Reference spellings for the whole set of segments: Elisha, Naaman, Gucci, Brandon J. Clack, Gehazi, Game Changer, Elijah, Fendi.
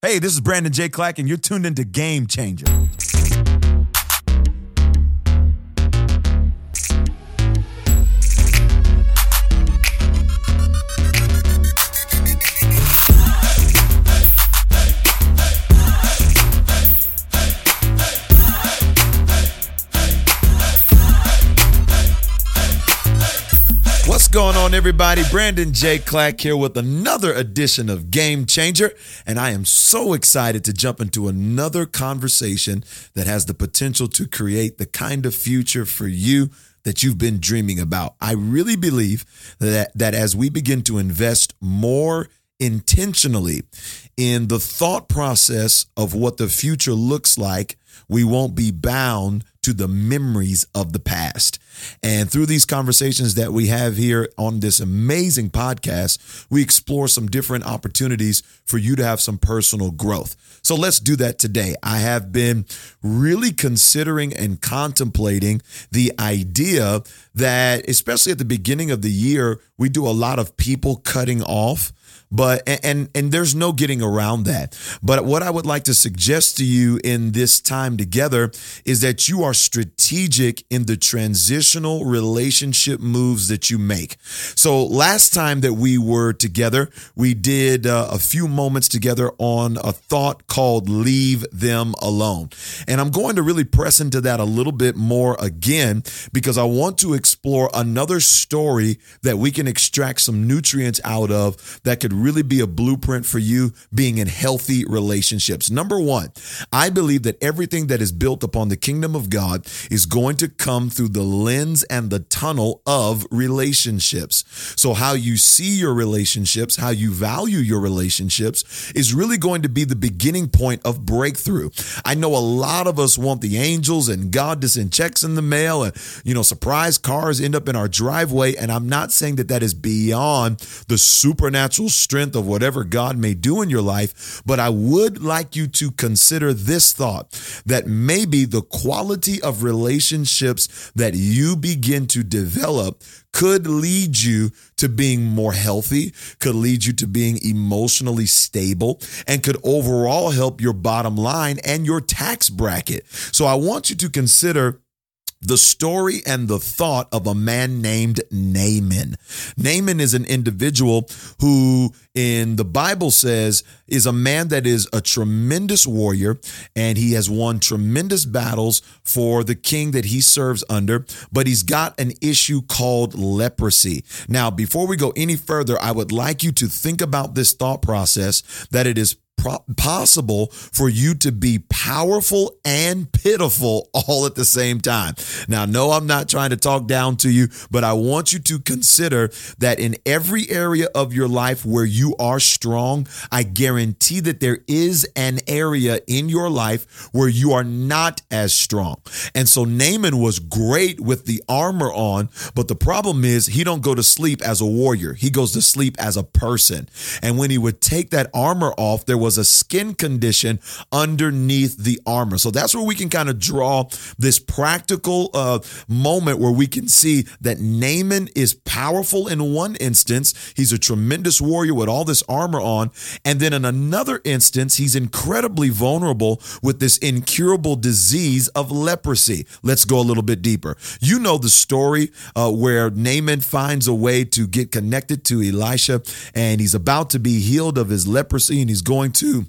Hey, this is Brandon J. Clack, and you're tuned into Game Changer. What's going on, everybody? Brandon J. Clack here with another edition of Game Changer, and I am so excited to jump into another conversation that has the potential to create the kind of future for you that you've been dreaming about. I really believe that as we begin to invest more intentionally in the thought process of what the future looks like, we won't be bound to the memories of the past. And through these conversations that we have here on this amazing podcast, we explore some different opportunities for you to have some personal growth. So let's do that today. I have been really considering and contemplating the idea that, especially at the beginning of the year, we do a lot of people cutting off. But there's no getting around that. But what I would like to suggest to you in this time together is that you are strategic in the transitional relationship moves that you make. So last time that we were together, we did a few moments together on a thought called leave them alone. And I'm going to really press into that a little bit more again, because I want to explore another story that we can extract some nutrients out of that could really be a blueprint for you being in healthy relationships. Number one, I believe that everything that is built upon the kingdom of God is going to come through the lens and the tunnel of relationships. So how you see your relationships, how you value your relationships is really going to be the beginning point of breakthrough. I know a lot of us want the angels and God to send checks in the mail and, surprise cars end up in our driveway. And I'm not saying that is beyond the supernatural strength of whatever God may do in your life, but I would like you to consider this thought, that maybe the quality of relationships that you begin to develop could lead you to being more healthy, could lead you to being emotionally stable, and could overall help your bottom line and your tax bracket. So I want you to consider the story and the thought of a man named Naaman. Naaman is an individual who in the Bible says is a man that is a tremendous warrior, and he has won tremendous battles for the king that he serves under, but he's got an issue called leprosy. Now, before we go any further, I would like you to think about this thought process, that it is possible for you to be powerful and pitiful all at the same time. Now, no, I'm not trying to talk down to you, but I want you to consider that in every area of your life where you are strong, I guarantee that there is an area in your life where you are not as strong. And so Naaman was great with the armor on, but the problem is he don't go to sleep as a warrior. He goes to sleep as a person. And when he would take that armor off, there was a skin condition underneath the armor. So that's where we can kind of draw this practical moment where we can see that Naaman is powerful in one instance. He's a tremendous warrior with all this armor on. And then in another instance, he's incredibly vulnerable with this incurable disease of leprosy. Let's go a little bit deeper. You know the story where Naaman finds a way to get connected to Elisha, and he's about to be healed of his leprosy, and he's going to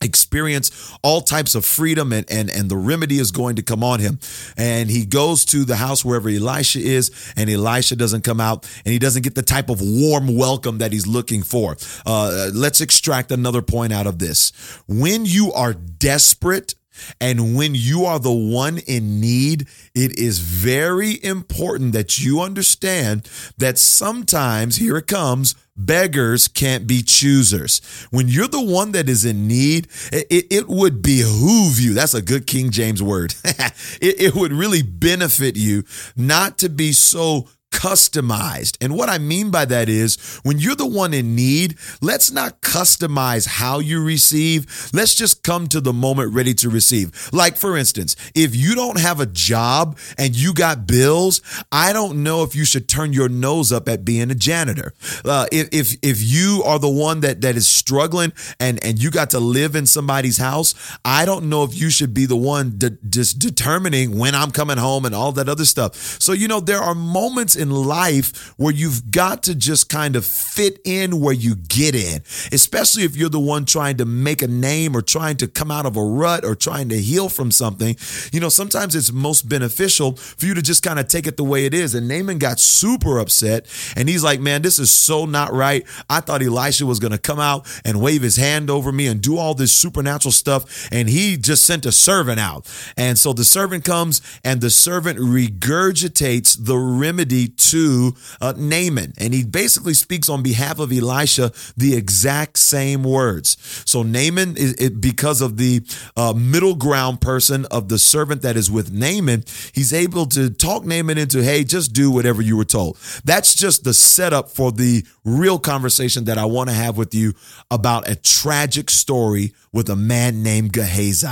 experience all types of freedom, and the remedy is going to come on him. And he goes to the house wherever Elisha is, and Elisha doesn't come out, and he doesn't get the type of warm welcome that he's looking for. Let's extract another point out of this. When you are desperate, and when you are the one in need, it is very important that you understand that sometimes, here it comes, beggars can't be choosers. When you're the one that is in need, it would behoove you. That's a good King James word. It would really benefit you not to be so customized. And what I mean by that is when you're the one in need, let's not customize how you receive. Let's just come to the moment ready to receive. Like, for instance, if you don't have a job and you got bills, I don't know if you should turn your nose up at being a janitor. If you are the one that is struggling and you got to live in somebody's house, I don't know if you should be the one just determining when I'm coming home and all that other stuff. So, there are moments in life where you've got to just kind of fit in where you get in, especially if you're the one trying to make a name or trying to come out of a rut or trying to heal from something. Sometimes it's most beneficial for you to just kind of take it the way it is. And Naaman got super upset and he's like, man, this is so not right. I thought Elisha was going to come out and wave his hand over me and do all this supernatural stuff. And he just sent a servant out. And so the servant comes and the servant regurgitates the remedy to Naaman. And he basically speaks on behalf of Elisha the exact same words. So Naaman, because of the middle ground person of the servant that is with Naaman, he's able to talk Naaman into, hey, just do whatever you were told. That's just the setup for the real conversation that I want to have with you about a tragic story with a man named Gehazi.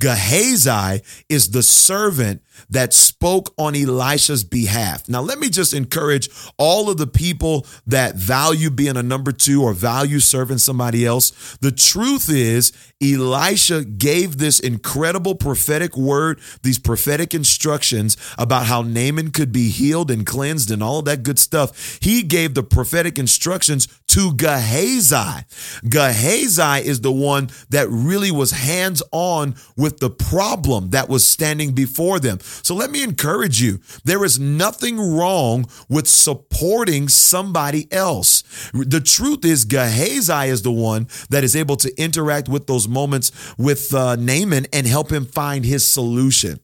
Gehazi is the servant that spoke on Elisha's behalf. Now, let me just encourage all of the people that value being a number two or value serving somebody else. The truth is, Elisha gave this incredible prophetic word, these prophetic instructions about how Naaman could be healed and cleansed and all that good stuff. He gave the prophetic instructions to Gehazi. Gehazi is the one that really was hands-on with the problem that was standing before them. So let me encourage you. There is nothing wrong with supporting somebody else. The truth is, Gehazi is the one that is able to interact with those moments with Naaman and help him find his solution.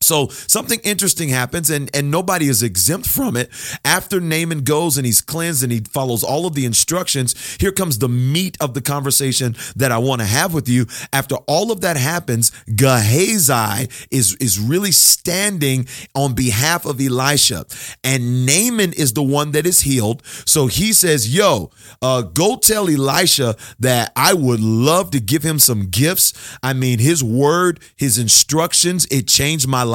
So something interesting happens, and nobody is exempt from it. After Naaman goes and he's cleansed and he follows all of the instructions, here comes the meat of the conversation that I want to have with you. After all of that happens, Gehazi is really standing on behalf of Elisha, and Naaman is the one that is healed. So he says, go tell Elisha that I would love to give him some gifts. I mean, his word, his instructions, it changed my life.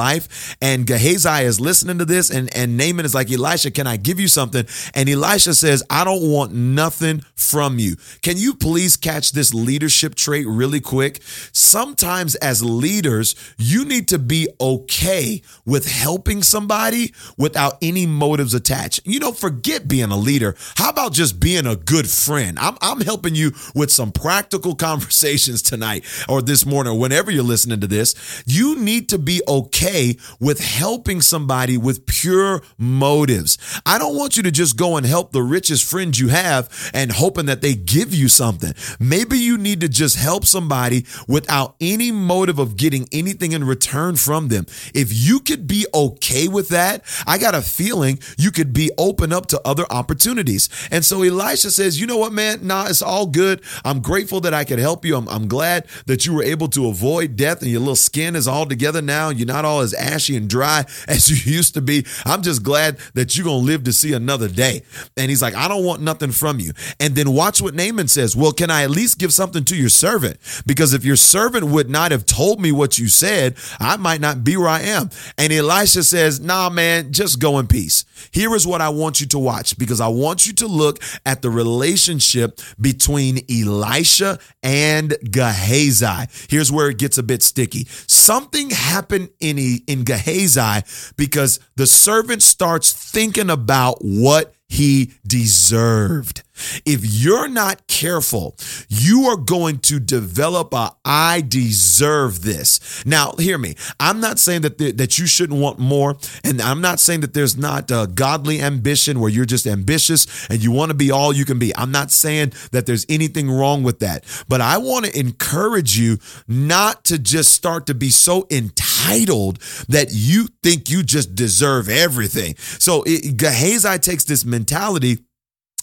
And Gehazi is listening to this, and Naaman is like, Elisha, can I give you something? And Elisha says, I don't want nothing from you. Can you please catch this leadership trait really quick? Sometimes as leaders, you need to be okay with helping somebody without any motives attached. Forget being a leader. How about just being a good friend? I'm helping you with some practical conversations tonight or this morning or whenever you're listening to this. You need to be okay with helping somebody with pure motives. I don't want you to just go and help the richest friend you have and hoping that they give you something. Maybe you need to just help somebody without any motive of getting anything in return from them. If you could be okay with that, I got a feeling you could be open up to other opportunities. And so Elisha says, you know what, man? Nah, it's all good. I'm grateful that I could help you. I'm glad that you were able to avoid death and your little skin is all together now. You're not all as ashy and dry as you used to be. I'm just glad that you're going to live to see another day. And he's like, I don't want nothing from you. And then watch what Naaman says. Well, can I at least give something to your servant? Because if your servant would not have told me what you said, I might not be where I am. And Elisha says, nah, man, just go in peace. Here is what I want you to watch, because I want you to look at the relationship between Elisha and Gehazi. Here's where it gets a bit sticky. Something happened in Gehazi because the servant starts thinking about what he deserved. If you're not careful, you are going to develop I deserve this. Now, hear me. I'm not saying that you shouldn't want more, and I'm not saying that there's not a godly ambition where you're just ambitious and you want to be all you can be. I'm not saying that there's anything wrong with that, but I want to encourage you not to just start to be so entitled that you think you just deserve everything. So Gehazi takes this mentality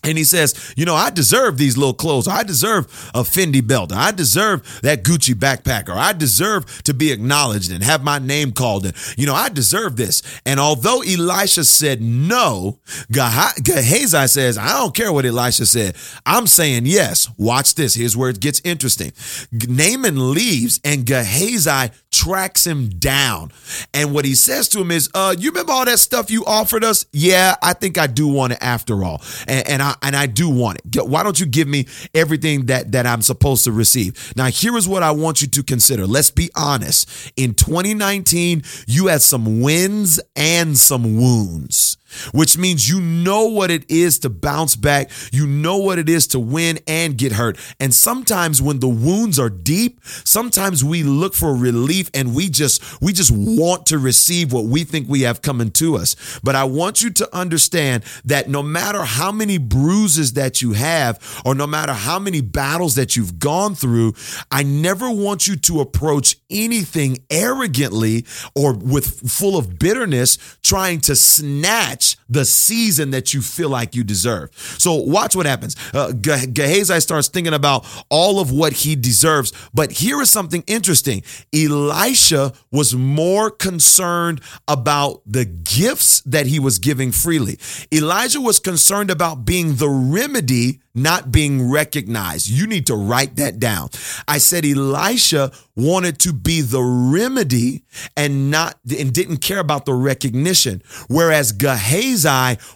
And he says, you know, I deserve these little clothes. I deserve a Fendi belt. I deserve that Gucci backpack. Or I deserve to be acknowledged and have my name called. And, you know, I deserve this. And although Elisha said no, Gehazi says, I don't care what Elisha said. I'm saying yes. Watch this. Here's where it gets interesting. Naaman leaves and Gehazi tracks him down. And what he says to him is, you remember all that stuff you offered us? Yeah, I think I do want it after all. And I do want it. Why don't you give me everything that I'm supposed to receive? Now, here is what I want you to consider. Let's be honest. In 2019, you had some wins and some wounds, which means you know what it is to bounce back. You know what it is to win and get hurt. And sometimes when the wounds are deep, sometimes we look for relief and we just want to receive what we think we have coming to us. But I want you to understand that no matter how many bruises that you have or no matter how many battles that you've gone through, I never want you to approach anything arrogantly or with full of bitterness, trying to snatch the season that you feel like you deserve. So watch what happens. Gehazi starts thinking about all of what he deserves. But here is something interesting. Elisha was more concerned about the gifts that he was giving freely. Elijah was concerned about being the remedy, not being recognized. You need to write that down. I said Elisha wanted to be the remedy and didn't care about the recognition, whereas Gehazi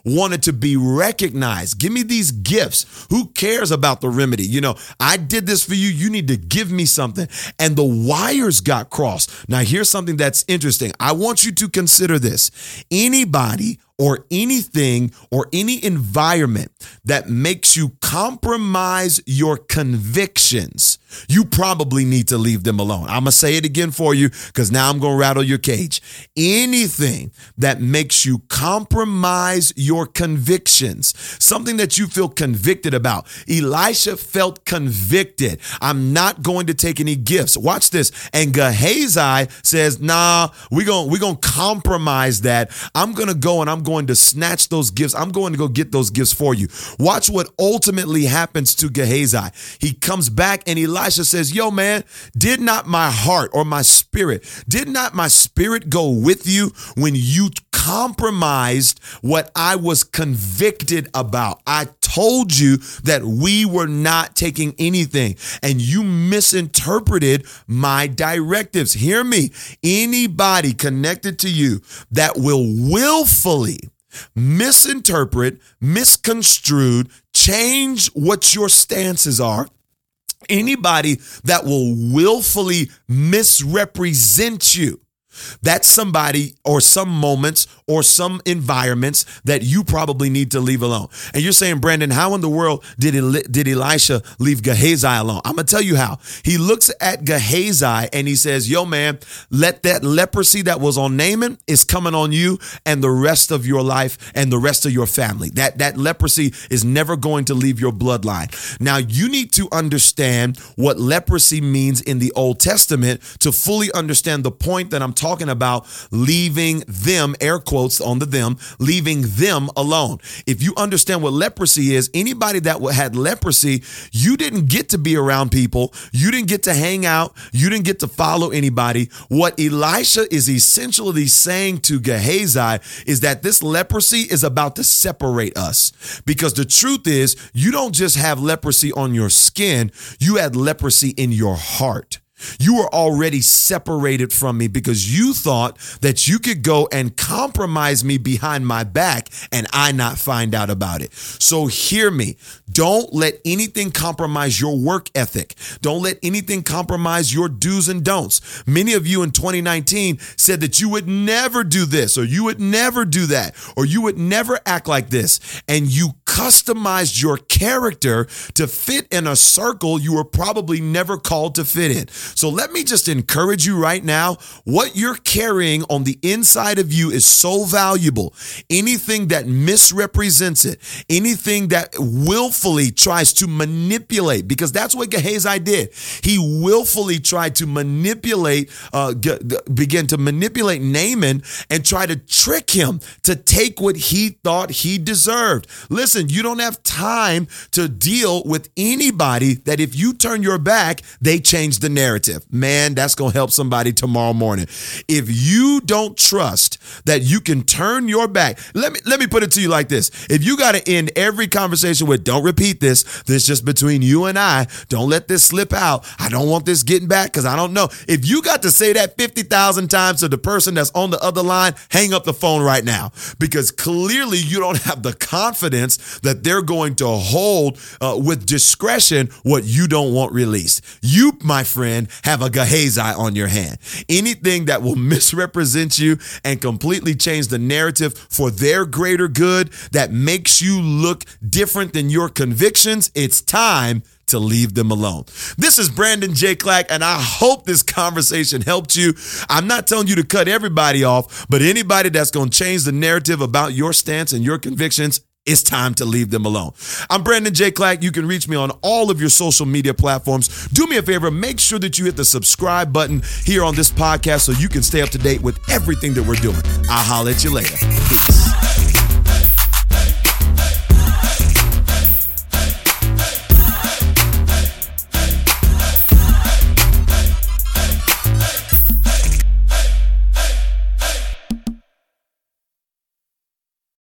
wanted to be recognized. Give me these gifts. Who cares about the remedy? You know, I did this for you. You need to give me something. And the wires got crossed. Now, here's something that's interesting. I want you to consider this. Anybody or anything or any environment that makes you compromise your convictions, you probably need to leave them alone. I'm going to say it again for you because now I'm going to rattle your cage. Anything that makes you compromise your convictions, something that you feel convicted about. Elisha felt convicted. I'm not going to take any gifts. Watch this. And Gehazi says, nah, we're going to compromise that. I'm going to go and I'm going to snatch those gifts. I'm going to go get those gifts for you. Watch what ultimately happens to Gehazi. He comes back and Elisha says, yo, man, did not my heart or my spirit, go with you when you compromised what I was convicted about? I told you that we were not taking anything and you misinterpreted my directives. Hear me. Anybody connected to you that will willfully misinterpret, misconstrued, change what your stances are, anybody that will willfully misrepresent you, that's somebody or some moments or some environments that you probably need to leave alone. And you're saying, Brandon, how in the world did Elisha leave Gehazi alone? I'm going to tell you how. He looks at Gehazi and he says, yo, man, let that leprosy that was on Naaman is coming on you and the rest of your life and the rest of your family. That leprosy is never going to leave your bloodline. Now, you need to understand what leprosy means in the Old Testament to fully understand the point that I'm talking about, leaving them, air quotes on the them, leaving them alone. If you understand what leprosy is, anybody that had leprosy, you didn't get to be around people. You didn't get to hang out. You didn't get to follow anybody. What Elisha is essentially saying to Gehazi is that this leprosy is about to separate us, because the truth is you don't just have leprosy on your skin. You had leprosy in your heart. You were already separated from me because you thought that you could go and compromise me behind my back and I not find out about it. So hear me. Don't let anything compromise your work ethic. Don't let anything compromise your do's and don'ts. Many of you in 2019 said that you would never do this or you would never do that or you would never act like this. And you customized your character to fit in a circle you were probably never called to fit in. So let me just encourage you right now. What you're carrying on the inside of you is so valuable. Anything that misrepresents it, anything that willfully tries to manipulate, because that's what Gehazi did. He willfully tried to begin to manipulate Naaman and try to trick him to take what he thought he deserved. Listen, Listen, you don't have time to deal with anybody that if you turn your back, they change the narrative. Man, that's going to help somebody tomorrow morning. If you don't trust that you can turn your back, let me put it to you like this. If you got to end every conversation with, don't repeat this, this is just between you and I, don't let this slip out, I don't want this getting back because I don't know. If you got to say that 50,000 times to the person that's on the other line, hang up the phone right now, because clearly you don't have the confidence that they're going to hold with discretion what you don't want released. You, my friend, have a Gehazi on your hand. Anything that will misrepresent you and completely change the narrative for their greater good, that makes you look different than your convictions, it's time to leave them alone. This is Brandon J. Clack, and I hope this conversation helped you. I'm not telling you to cut everybody off, but anybody that's going to change the narrative about your stance and your convictions, it's time to leave them alone. I'm Brandon J. Clack. You can reach me on all of your social media platforms. Do me a favor. Make sure that you hit the subscribe button here on this podcast so you can stay up to date with everything that we're doing. I'll holler at you later. Peace.